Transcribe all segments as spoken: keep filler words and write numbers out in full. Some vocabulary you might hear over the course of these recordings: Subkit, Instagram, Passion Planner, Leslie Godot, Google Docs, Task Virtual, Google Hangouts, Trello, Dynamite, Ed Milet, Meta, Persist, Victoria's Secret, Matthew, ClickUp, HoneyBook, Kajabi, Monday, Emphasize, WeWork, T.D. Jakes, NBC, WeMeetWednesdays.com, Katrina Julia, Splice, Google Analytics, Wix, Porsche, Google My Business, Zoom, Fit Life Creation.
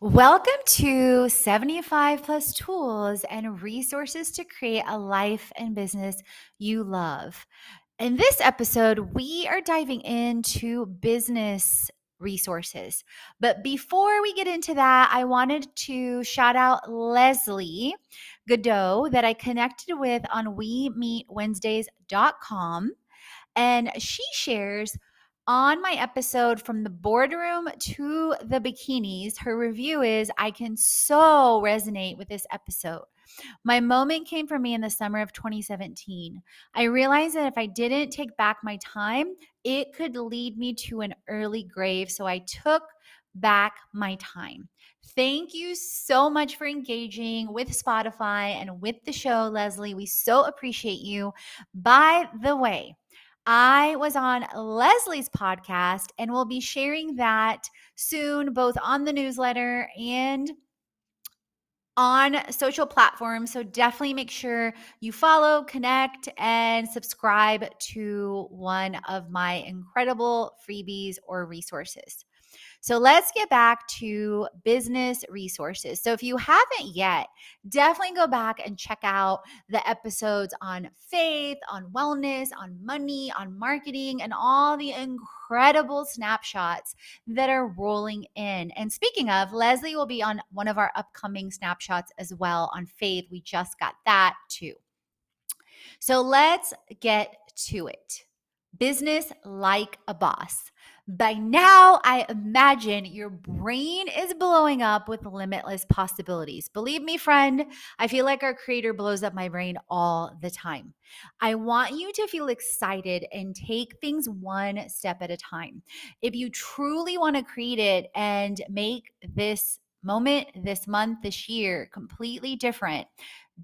Welcome to seventy-five plus tools and resources to create a life and business you love. In this episode, we are diving into business resources. But before we get into that, I wanted to shout out Leslie Godot that I connected with on We Meet Wednesdays dot com. And she shares on my episode From the Boardroom to the Bikinis, her review is, I can so resonate with this episode. My moment came for me in the summer of twenty seventeen. I realized that if I didn't take back my time, it could lead me to an early grave. So I took back my time. Thank you so much for engaging with Spotify and with the show, Leslie. We so appreciate you. By the way, I was on Leslie's podcast and we'll be sharing that soon, both on the newsletter and on social platforms. So definitely make sure you follow, connect, and subscribe to one of my incredible freebies or resources. So let's get back to business resources. So if you haven't yet, definitely go back and check out the episodes on faith, on wellness, on money, on marketing, and all the incredible snapshots that are rolling in. And speaking of, Leslie will be on one of our upcoming snapshots as well on faith. We just got that too. So let's get to it. Business like a boss. By now, I imagine your brain is blowing up with limitless possibilities. Believe me, friend, I feel like our creator blows up my brain all the time. I want you to feel excited and take things one step at a time. If you truly want to create it and make this moment, this month, this year completely different,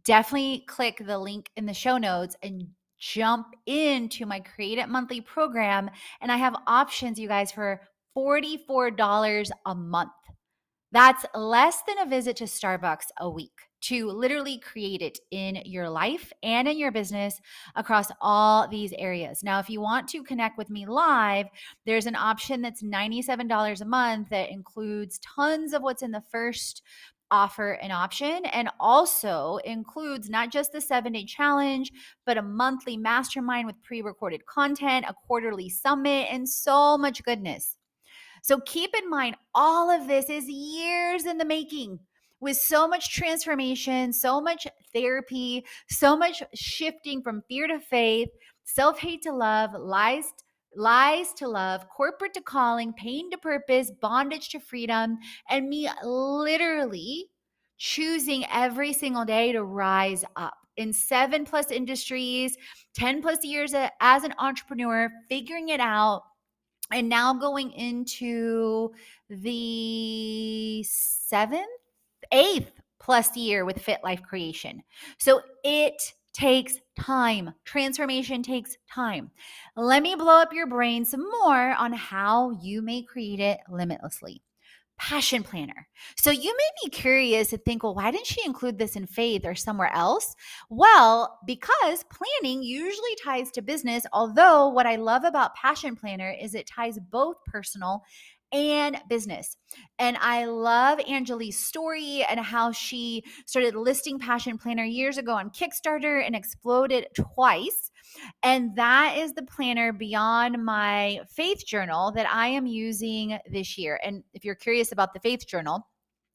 definitely click the link in the show notes and jump into my Create It Monthly program, and I have options, you guys, for forty-four dollars a month. That's less than a visit to Starbucks a week to literally create it in your life and in your business across all these areas. Now, if you want to connect with me live, there's an option that's ninety-seven dollars a month that includes tons of what's in the first offer an option, and also includes not just the seven-day challenge, but a monthly mastermind with pre-recorded content, a quarterly summit, and so much goodness. So keep in mind, all of this is years in the making with so much transformation, so much therapy, so much shifting from fear to faith, self-hate to love, lies to Lies to love, corporate to calling, pain to purpose, bondage to freedom, and me literally choosing every single day to rise up in seven plus industries, ten plus years as an entrepreneur, figuring it out, and now going into the seventh, eighth plus year with Fit Life Creation. So it takes time. Transformation takes time. Let me blow up your brain some more on how you may create it limitlessly. Passion Planner. So you may be curious and think, well, why didn't she include this in faith or somewhere else? Well, because planning usually ties to business, although what I love about Passion Planner is it ties both personal and business. And I love Anjali's story and how she started listing Passion Planner years ago on Kickstarter and exploded twice. And that is the planner beyond my faith journal that I am using this year. And if you're curious about the faith journal,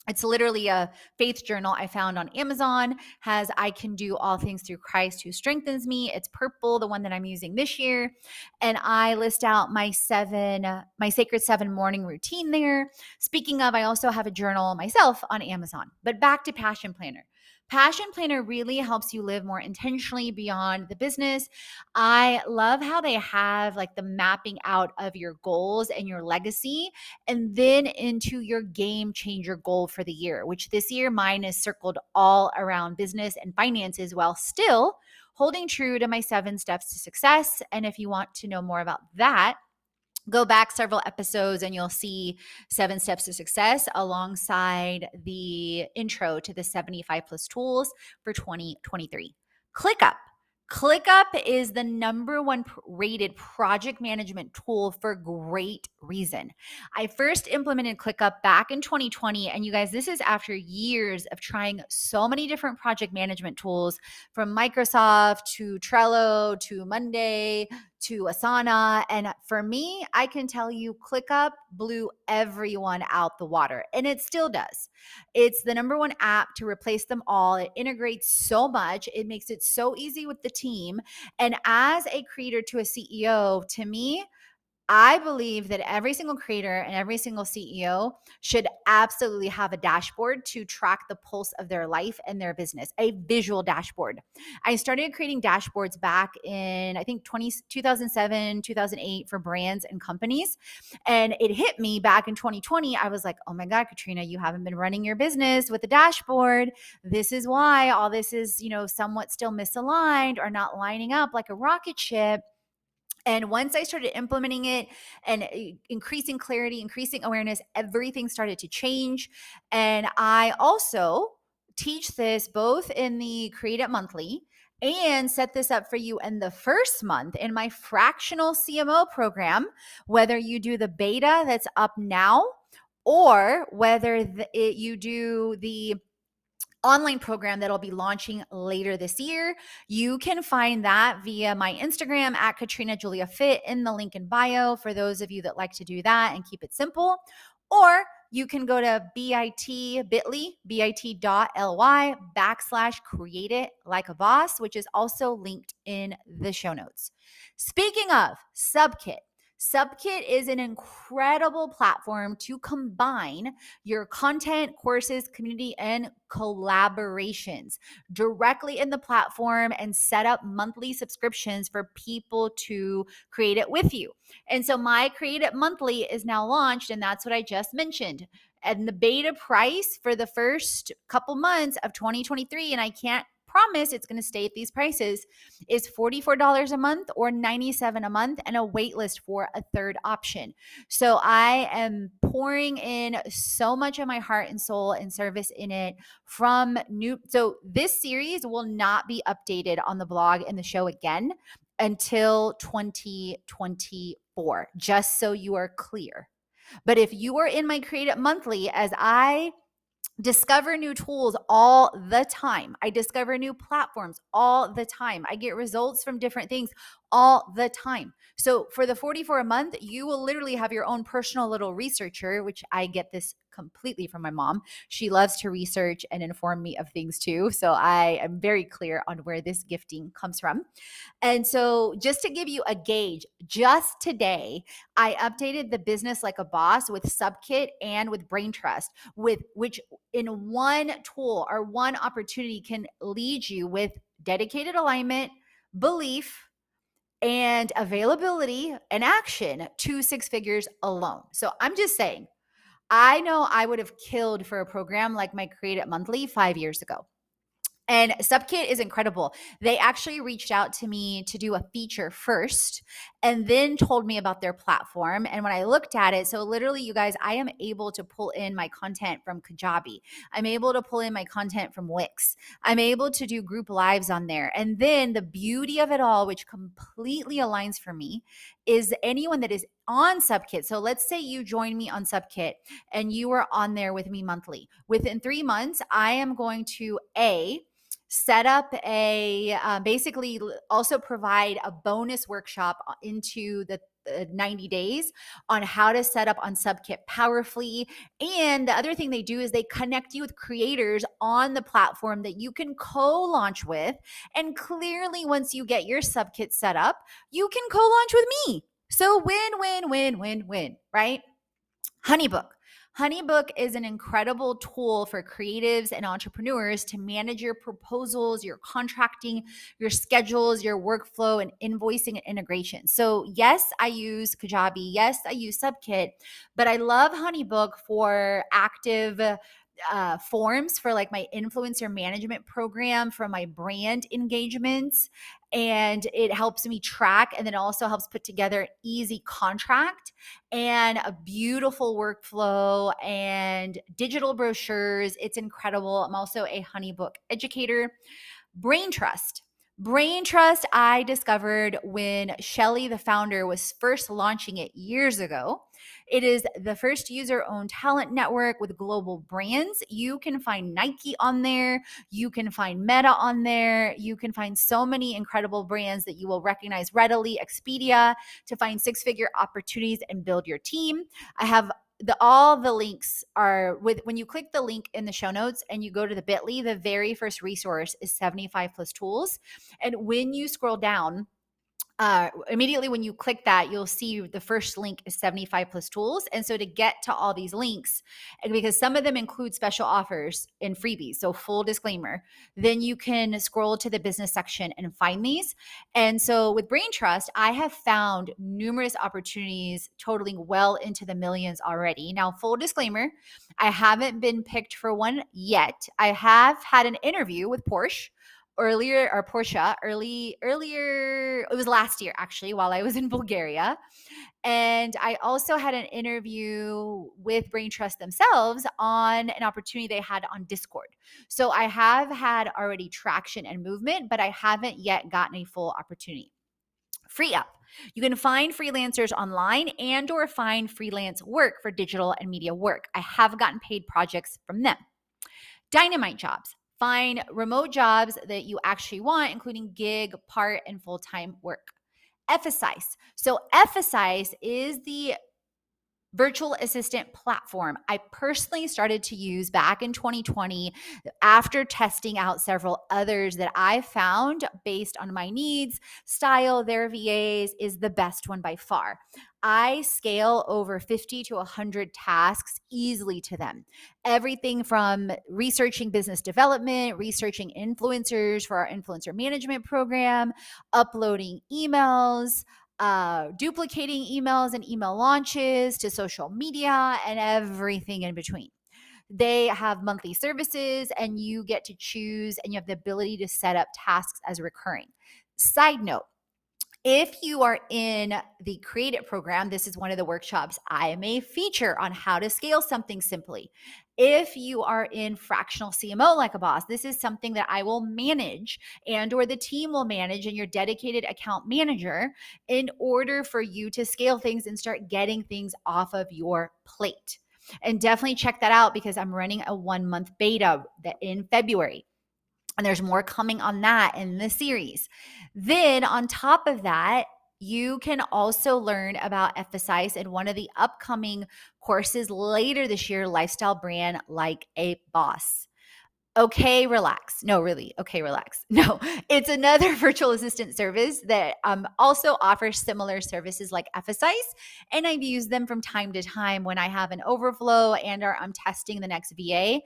it's literally a faith journal I found on Amazon. Has I can do all things through Christ who strengthens me. It's purple, the one that I'm using this year. And I list out my seven, my sacred seven morning routine there. Speaking of, I also have a journal myself on Amazon. But back to Passion Planner. Passion Planner really helps you live more intentionally beyond the business. I love how they have like the mapping out of your goals and your legacy and then into your game changer goal for the year, which this year mine is circled all around business and finances while still holding true to my seven steps to success. And if you want to know more about that, go back several episodes and you'll see Seven Steps to Success alongside the intro to the seventy-five plus tools for twenty twenty-three. ClickUp. ClickUp is the number one rated project management tool for great reason. I first implemented ClickUp back in twenty twenty. And you guys, this is after years of trying so many different project management tools from Microsoft to Trello to Monday to Asana. And for me, I can tell you ClickUp blew everyone out the water, and it still does. It's the number one app to replace them all. It integrates so much. It makes it so easy with the team. And as a creator to a C E O, to me, I believe that every single creator and every single C E O should absolutely have a dashboard to track the pulse of their life and their business, a visual dashboard. I started creating dashboards back in, I think, twenty, two thousand seven, two thousand eight for brands and companies. And it hit me back in twenty twenty. I was like, oh my God, Katrina, you haven't been running your business with a dashboard. This is why all this is, you know, somewhat still misaligned or not lining up like a rocket ship. And once I started implementing it and increasing clarity, increasing awareness, everything started to change. And I also teach this both in the Create It Monthly and set this up for you in the first month in my fractional C M O program, whether you do the beta that's up now or whether the, it, you do the online program that'll be launching later this year. You can find that via my Instagram at Katrina Julia Fit in the link in bio for those of you that like to do that and keep it simple. Or you can go to bit, bit.ly, bit.ly backslash create it like a boss, which is also linked in the show notes. Speaking of Subkit, Subkit is an incredible platform to combine your content, courses, community, and collaborations directly in the platform and set up monthly subscriptions for people to create it with you. And so my Create It Monthly is now launched, and that's what I just mentioned. And the beta price for the first couple months of twenty twenty-three, and I can't promise it's going to stay at these prices, is forty-four dollars a month or ninety-seven dollars a month and a wait list for a third option. So I am pouring in so much of my heart and soul and service in it from new. So this series will not be updated on the blog and the show again until twenty twenty-four, just so you are clear. But if you are in my Create It Monthly, as I discover new tools all the time, I discover new platforms all the time, I get results from different things all the time. So for the forty-four dollars a month, you will literally have your own personal little researcher, which I get this completely from my mom. She loves to research and inform me of things too. So I am very clear on where this gifting comes from. And so just to give you a gauge, just today, I updated the Business Like a Boss with Subkit and with Brain Trust, with which in one tool or one opportunity can lead you with dedicated alignment, belief, and availability and action to six figures alone. So I'm just saying, I know I would have killed for a program like my Create It Monthly five years ago. And Subkit is incredible. They actually reached out to me to do a feature first and then told me about their platform. And when I looked at it, so literally, you guys, I am able to pull in my content from Kajabi. I'm able to pull in my content from Wix. I'm able to do group lives on there. And then the beauty of it all, which completely aligns for me, is anyone that is on Subkit. So let's say you join me on Subkit and you are on there with me monthly. Within three months, I am going to A, set up a, uh, basically also provide a bonus workshop into the ninety days on how to set up on Subkit powerfully. And the other thing they do is they connect you with creators on the platform that you can co-launch with. And clearly, once you get your Subkit set up, you can co-launch with me. So win, win, win, win, win, right? HoneyBook. HoneyBook is an incredible tool for creatives and entrepreneurs to manage your proposals, your contracting, your schedules, your workflow, and invoicing and integration. So yes, I use Kajabi. Yes, I use Subkit, but I love HoneyBook for active uh, forms for like my influencer management program, for my brand engagements. And it helps me track, and then also helps put together an easy contract and a beautiful workflow and digital brochures. It's incredible. I'm also a HoneyBook educator. Brain Trust. Brain Trust I discovered when Shelly, the founder, was first launching it years ago. It is the first user-owned talent network with global brands. You can find Nike on there. You can find Meta on there. You can find so many incredible brands that you will recognize readily. Expedia, to find six-figure opportunities and build your team. I have The, all the links are with, when you click the link in the show notes and you go to the bit dot l y, the very first resource is seventy-five plus tools. And when you scroll down, uh, immediately when you click that, you'll see the first link is seventy-five plus tools. And so to get to all these links, and because some of them include special offers and freebies, so full disclaimer, then you can scroll to the business section and find these. And so with Brain Trust, I have found numerous opportunities totaling well into the millions already. Now, full disclaimer, I haven't been picked for one yet. I have had an interview with Porsche. Earlier, or Porsche, early, earlier, it was last year actually, while I was in Bulgaria. And I also had an interview with Brain Trust themselves on an opportunity they had on Discord. So I have had already traction and movement, but I haven't yet gotten a full opportunity. Freeup. You can find freelancers online and or find freelance work for digital and media work. I have gotten paid projects from them. Dynamite Jobs. Find remote jobs that you actually want, including gig, part, and full-time work. Emphasize. So Emphasize is the virtual assistant platform I personally started to use back in twenty twenty after testing out several others that I found based on my needs, style, their V As is the best one by far. I scale over fifty to one hundred tasks easily to them. Everything from researching business development, researching influencers for our influencer management program, uploading emails, Uh, duplicating emails and email launches to social media and everything in between. They have monthly services and you get to choose, and you have the ability to set up tasks as recurring. Side note, if you are in the Create It program, this is one of the workshops I am a feature on how to scale something simply. If you are in fractional C M O like a boss, this is something that I will manage and or the team will manage, and your dedicated account manager, in order for you to scale things and start getting things off of your plate. And definitely check that out because I'm running a one-month beta in February. And there's more coming on that in this series. Then on top of that, you can also learn about F S I in one of the upcoming courses later this year, Lifestyle Brand Like a Boss. Okay, relax. No, really. Okay, relax. No, it's another virtual assistant service that um, also offers similar services like F S I, and I've used them from time to time when I have an overflow and or I'm testing the next V A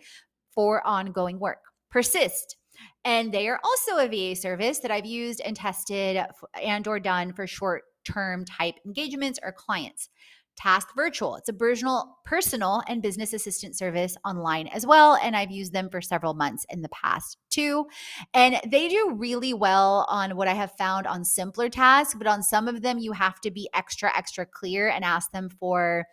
for ongoing work. Persist. And they are also a V A service that I've used and tested and or done for short-term type engagements or clients. Task Virtual. It's a personal, personal and business assistant service online as well. And I've used them for several months in the past too. And they do really well on what I have found on simpler tasks, but on some of them, you have to be extra, extra clear and ask them for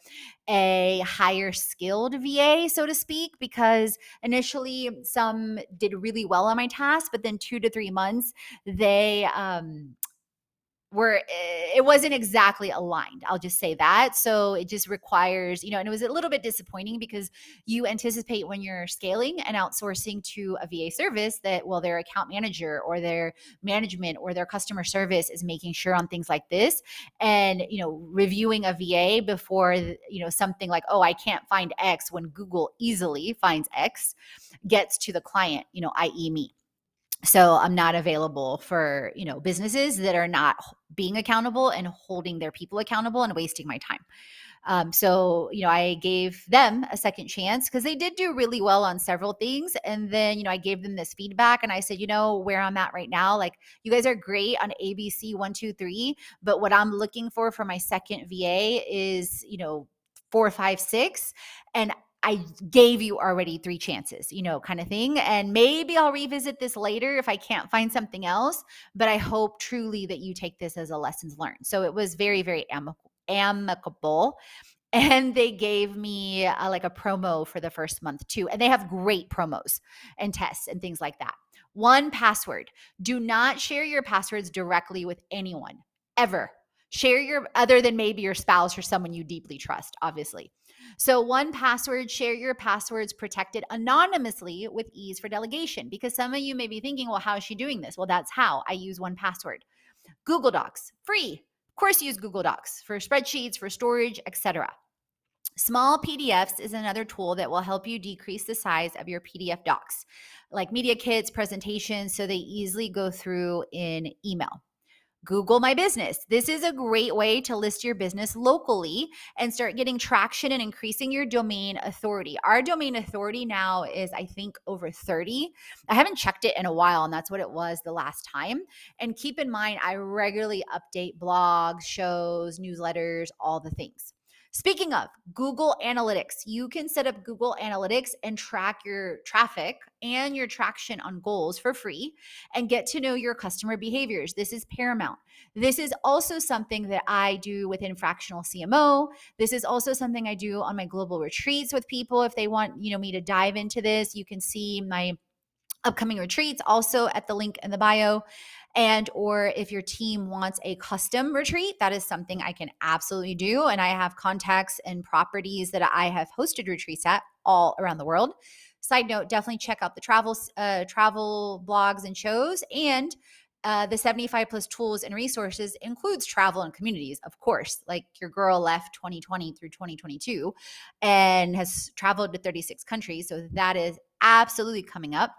a higher skilled V A, so to speak, because initially some did really well on my task, but then two to three months, they, um, were, it wasn't exactly aligned. I'll just say that. So it just requires, you know, and it was a little bit disappointing because you anticipate when you're scaling and outsourcing to a V A service that, well, their account manager or their management or their customer service is making sure on things like this and, you know, reviewing a V A before, you know, something like, oh, I can't find X when Google easily finds X gets to the client, you know, that is me. So I'm not available for, you know, businesses that are not being accountable and holding their people accountable and wasting my time. Um, so, you know, I gave them a second chance because they did do really well on several things. And then, you know, I gave them this feedback and I said, you know, where I'm at right now, like you guys are great on A B C one, two, three, but what I'm looking for for my second V A is, you know, four, five, six. And I gave you already three chances, you know, kind of thing. And maybe I'll revisit this later if I can't find something else, but I hope truly that you take this as a lessons learned. So it was very, very amicable. And they gave me uh, like a promo for the first month too. And they have great promos and tests and things like that. one Password. Do not share your passwords directly with anyone ever. Share your, other than maybe your spouse or someone you deeply trust, obviously. So one Password, share your passwords protected anonymously with ease for delegation, because some of you may be thinking, well, how is she doing this? Well, that's how I use one Password. Google Docs, free. Of course, use Google Docs for spreadsheets, for storage, et cetera. Small P D Fs is another tool that will help you decrease the size of your P D F docs, like media kits, presentations, so they easily go through in email. Google My Business. This is a great way to list your business locally and start getting traction and increasing your domain authority. Our domain authority now is, I think, over thirty. I haven't checked it in a while, and that's what it was the last time. And keep in mind, I regularly update blogs, shows, newsletters, all the things. Speaking of Google Analytics, you can set up Google Analytics and track your traffic and your traction on goals for free and get to know your customer behaviors. This is paramount. This is also something that I do within fractional C M O. This is also something I do on my global retreats with people. If they want, you know, me to dive into this, you can see my upcoming retreats also at the link in the bio. And or if your team wants a custom retreat, that is something I can absolutely do. And I have contacts and properties that I have hosted retreats at all around the world. Side note, definitely check out the travel uh, travel blogs and shows. And uh, the seventy-five plus tools and resources includes travel and communities, of course. Like your girl left twenty twenty through twenty twenty-two and has traveled to thirty-six countries. So that is absolutely coming up.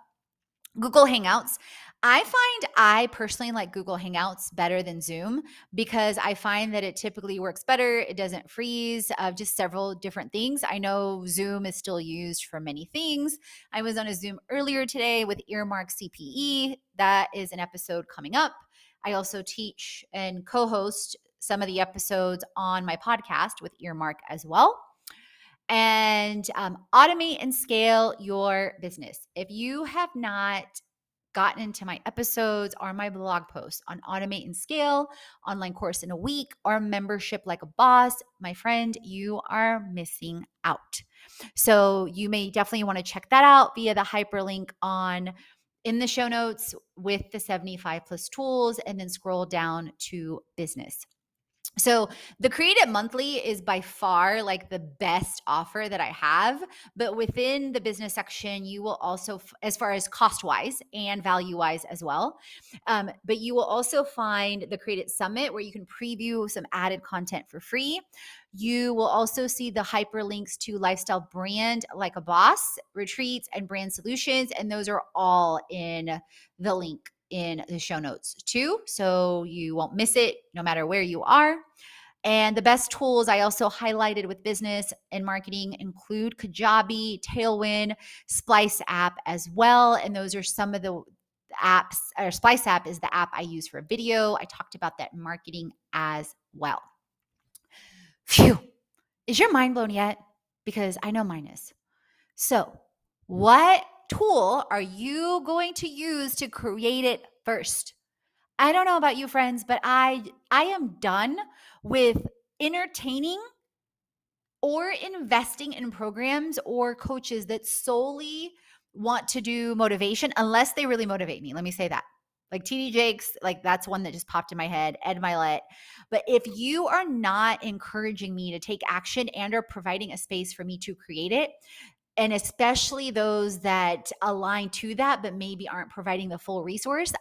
Google Hangouts. I find I personally like Google Hangouts better than Zoom because I find that it typically works better. It doesn't freeze, uh, just several different things. I know Zoom is still used for many things. I was on a Zoom earlier today with Earmark C P E. That is an episode coming up. I also teach and co-host some of the episodes on my podcast with Earmark as well. And um, automate and scale your business. If you have not gotten into my episodes or my blog posts on Automate and Scale, Online Course in a Week, or Membership Like a Boss, my friend, you are missing out. So you may definitely want to check that out via the hyperlink on in the show notes with the seventy-five plus tools, and then scroll down to business. So the Create It Monthly is by far like the best offer that I have, but within the business section, you will also, as far as cost-wise and value-wise as well, um, but you will also find the Create It Summit where you can preview some added content for free. You will also see the hyperlinks to Lifestyle Brand Like a Boss, Retreats, and Brand Solutions, and those are all in the link in the show notes too. So you won't miss it no matter where you are. And the best tools I also highlighted with business and marketing include Kajabi, Tailwind, Splice app as well. And those are some of the apps, or Splice app is the app I use for video. I talked about that in marketing as well. Phew. Is your mind blown yet? Because I know mine is. So what tool are you going to use to create it first? I don't know about you, friends, but I I am done with entertaining or investing in programs or coaches that solely want to do motivation unless they really motivate me. Let me say that. Like T D Jakes, like that's one that just popped in my head, Ed Milet. But if you are not encouraging me to take action and are providing a space for me to create it, and especially those that align to that but maybe aren't providing the full resource,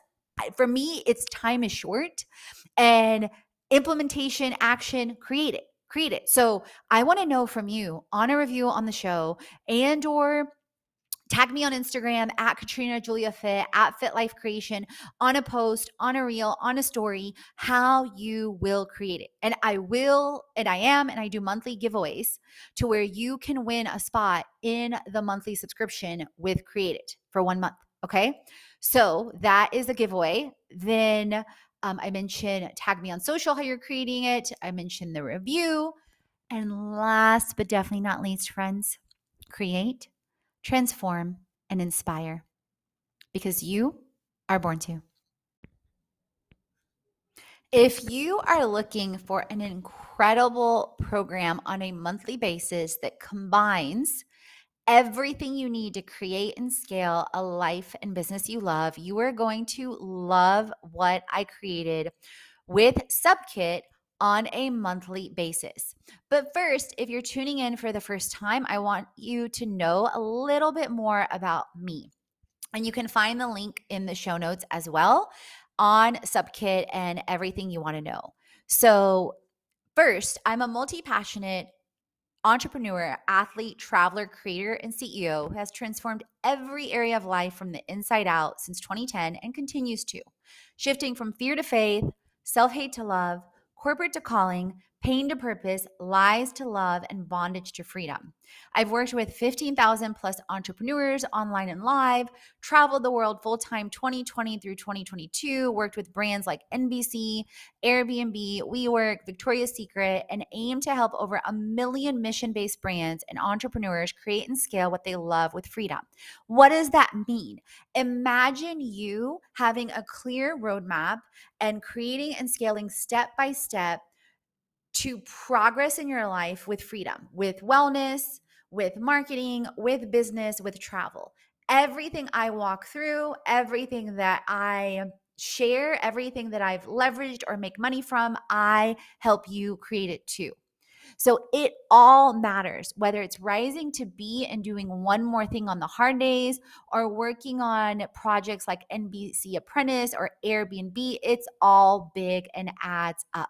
for me, it's time is short. And implementation, action, create it, create it. So I want to know from you on a review on the show, and or tag me on Instagram at Katrina Julia Fit, at Fit Life Creation, on a post, on a reel, on a story, how you will create it. And I will, and I am, and I do monthly giveaways to where you can win a spot in the monthly subscription with Create It for one month. Okay. So that is a giveaway. Then um, I mentioned tag me on social, how you're creating it. I mentioned the review. And last but definitely not least, friends, create, transform, and inspire, because you are born to. If you are looking for an incredible program on a monthly basis that combines everything you need to create and scale a life and business you love, you are going to love what I created with Subkit on a monthly basis. But first, if you're tuning in for the first time, I want you to know a little bit more about me. And you can find the link in the show notes as well on Subkit and everything you want to know. So first, I'm a multi-passionate entrepreneur, athlete, traveler, creator, and C E O who has transformed every area of life from the inside out since twenty ten and continues to, shifting from fear to faith, self-hate to love, corporate to calling, pain to purpose, lies to love, and bondage to freedom. I've worked with fifteen thousand plus entrepreneurs online and live, traveled the world full-time twenty twenty through twenty twenty-two, worked with brands like N B C, Airbnb, WeWork, Victoria's Secret, and aim to help over a million mission-based brands and entrepreneurs create and scale what they love with freedom. What does that mean? Imagine you having a clear roadmap and creating and scaling step-by-step to progress in your life with freedom, with wellness, with marketing, with business, with travel. Everything I walk through, everything that I share, everything that I've leveraged or make money from, I help you create it too. So it all matters, whether it's rising to be and doing one more thing on the hard days or working on projects like N B C Apprentice or Airbnb, it's all big and adds up.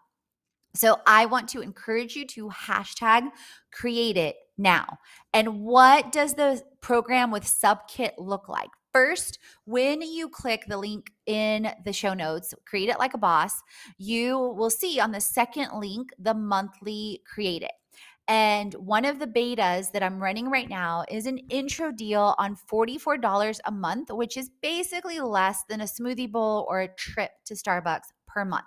So I want to encourage you to hashtag create it now. And what does the program with Subkit look like? First, when you click the link in the show notes, Create It Like a Boss, you will see on the second link, the monthly Create It. And one of the betas that I'm running right now is an intro deal on forty-four dollars a month, which is basically less than a smoothie bowl or a trip to Starbucks per month.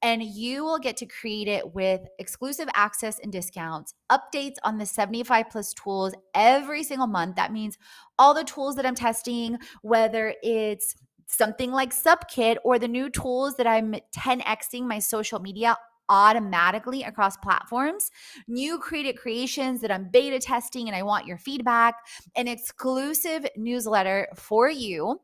And you will get to create it with exclusive access and discounts, updates on the seventy-five plus tools every single month. That means all the tools that I'm testing, whether it's something like Subkit or the new tools that I'm ten Xing my social media automatically across platforms, new creative creations that I'm beta testing and I want your feedback, an exclusive newsletter for you,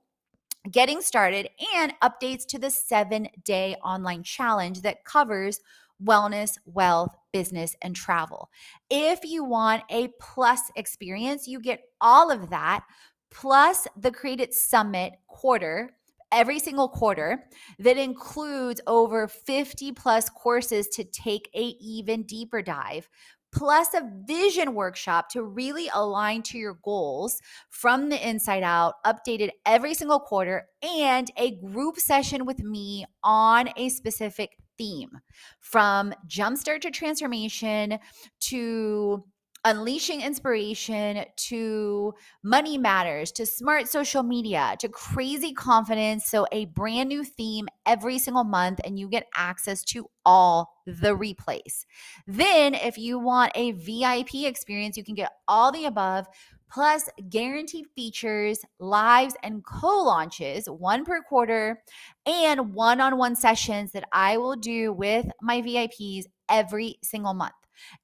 getting started, and updates to the seven-day online challenge that covers wellness, wealth, business, and travel. If you want a plus experience, you get all of that, plus the Create It Summit quarter, every single quarter, that includes over fifty plus courses to take an even deeper dive, plus a vision workshop to really align to your goals from the inside out, updated every single quarter, and a group session with me on a specific theme, from jumpstart to transformation to unleashing inspiration to money matters to smart social media to crazy confidence. So a brand new theme every single month, and you get access to all the replays. Then if you want a V I P experience, you can get all the above, plus guaranteed features, lives, and co-launches, one per quarter, and one-on-one sessions that I will do with my V I Ps every single month.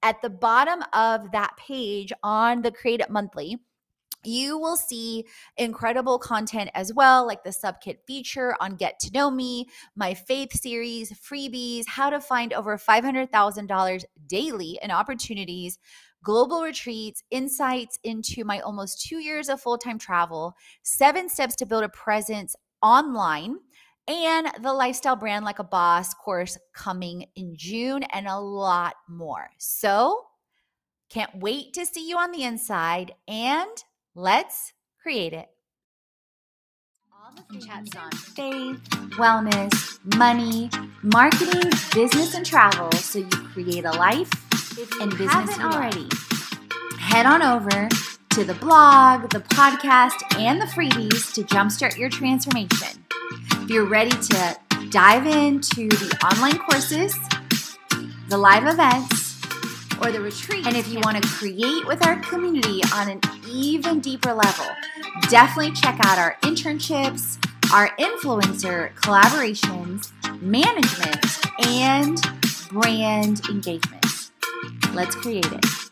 At the bottom of that page on the Create It Monthly, you will see incredible content as well, like the Subkit feature on Get to Know Me, my faith series, freebies, how to find over five hundred thousand dollars daily in opportunities, global retreats, insights into my almost two years of full-time travel, seven steps to build a presence online, and the Lifestyle Brand Like a Boss course coming in June, and a lot more. So can't wait to see you on the inside, and let's create it. All the things chats on faith, wellness, money, marketing, business, and travel, so you create a life and business already. Head on over to the blog, the podcast, and the freebies to jumpstart your transformation. If you're ready to dive into the online courses, the live events, or the retreat. And if you want to create with our community on an even deeper level, definitely check out our internships, our influencer collaborations, management, and brand engagement. Let's create it.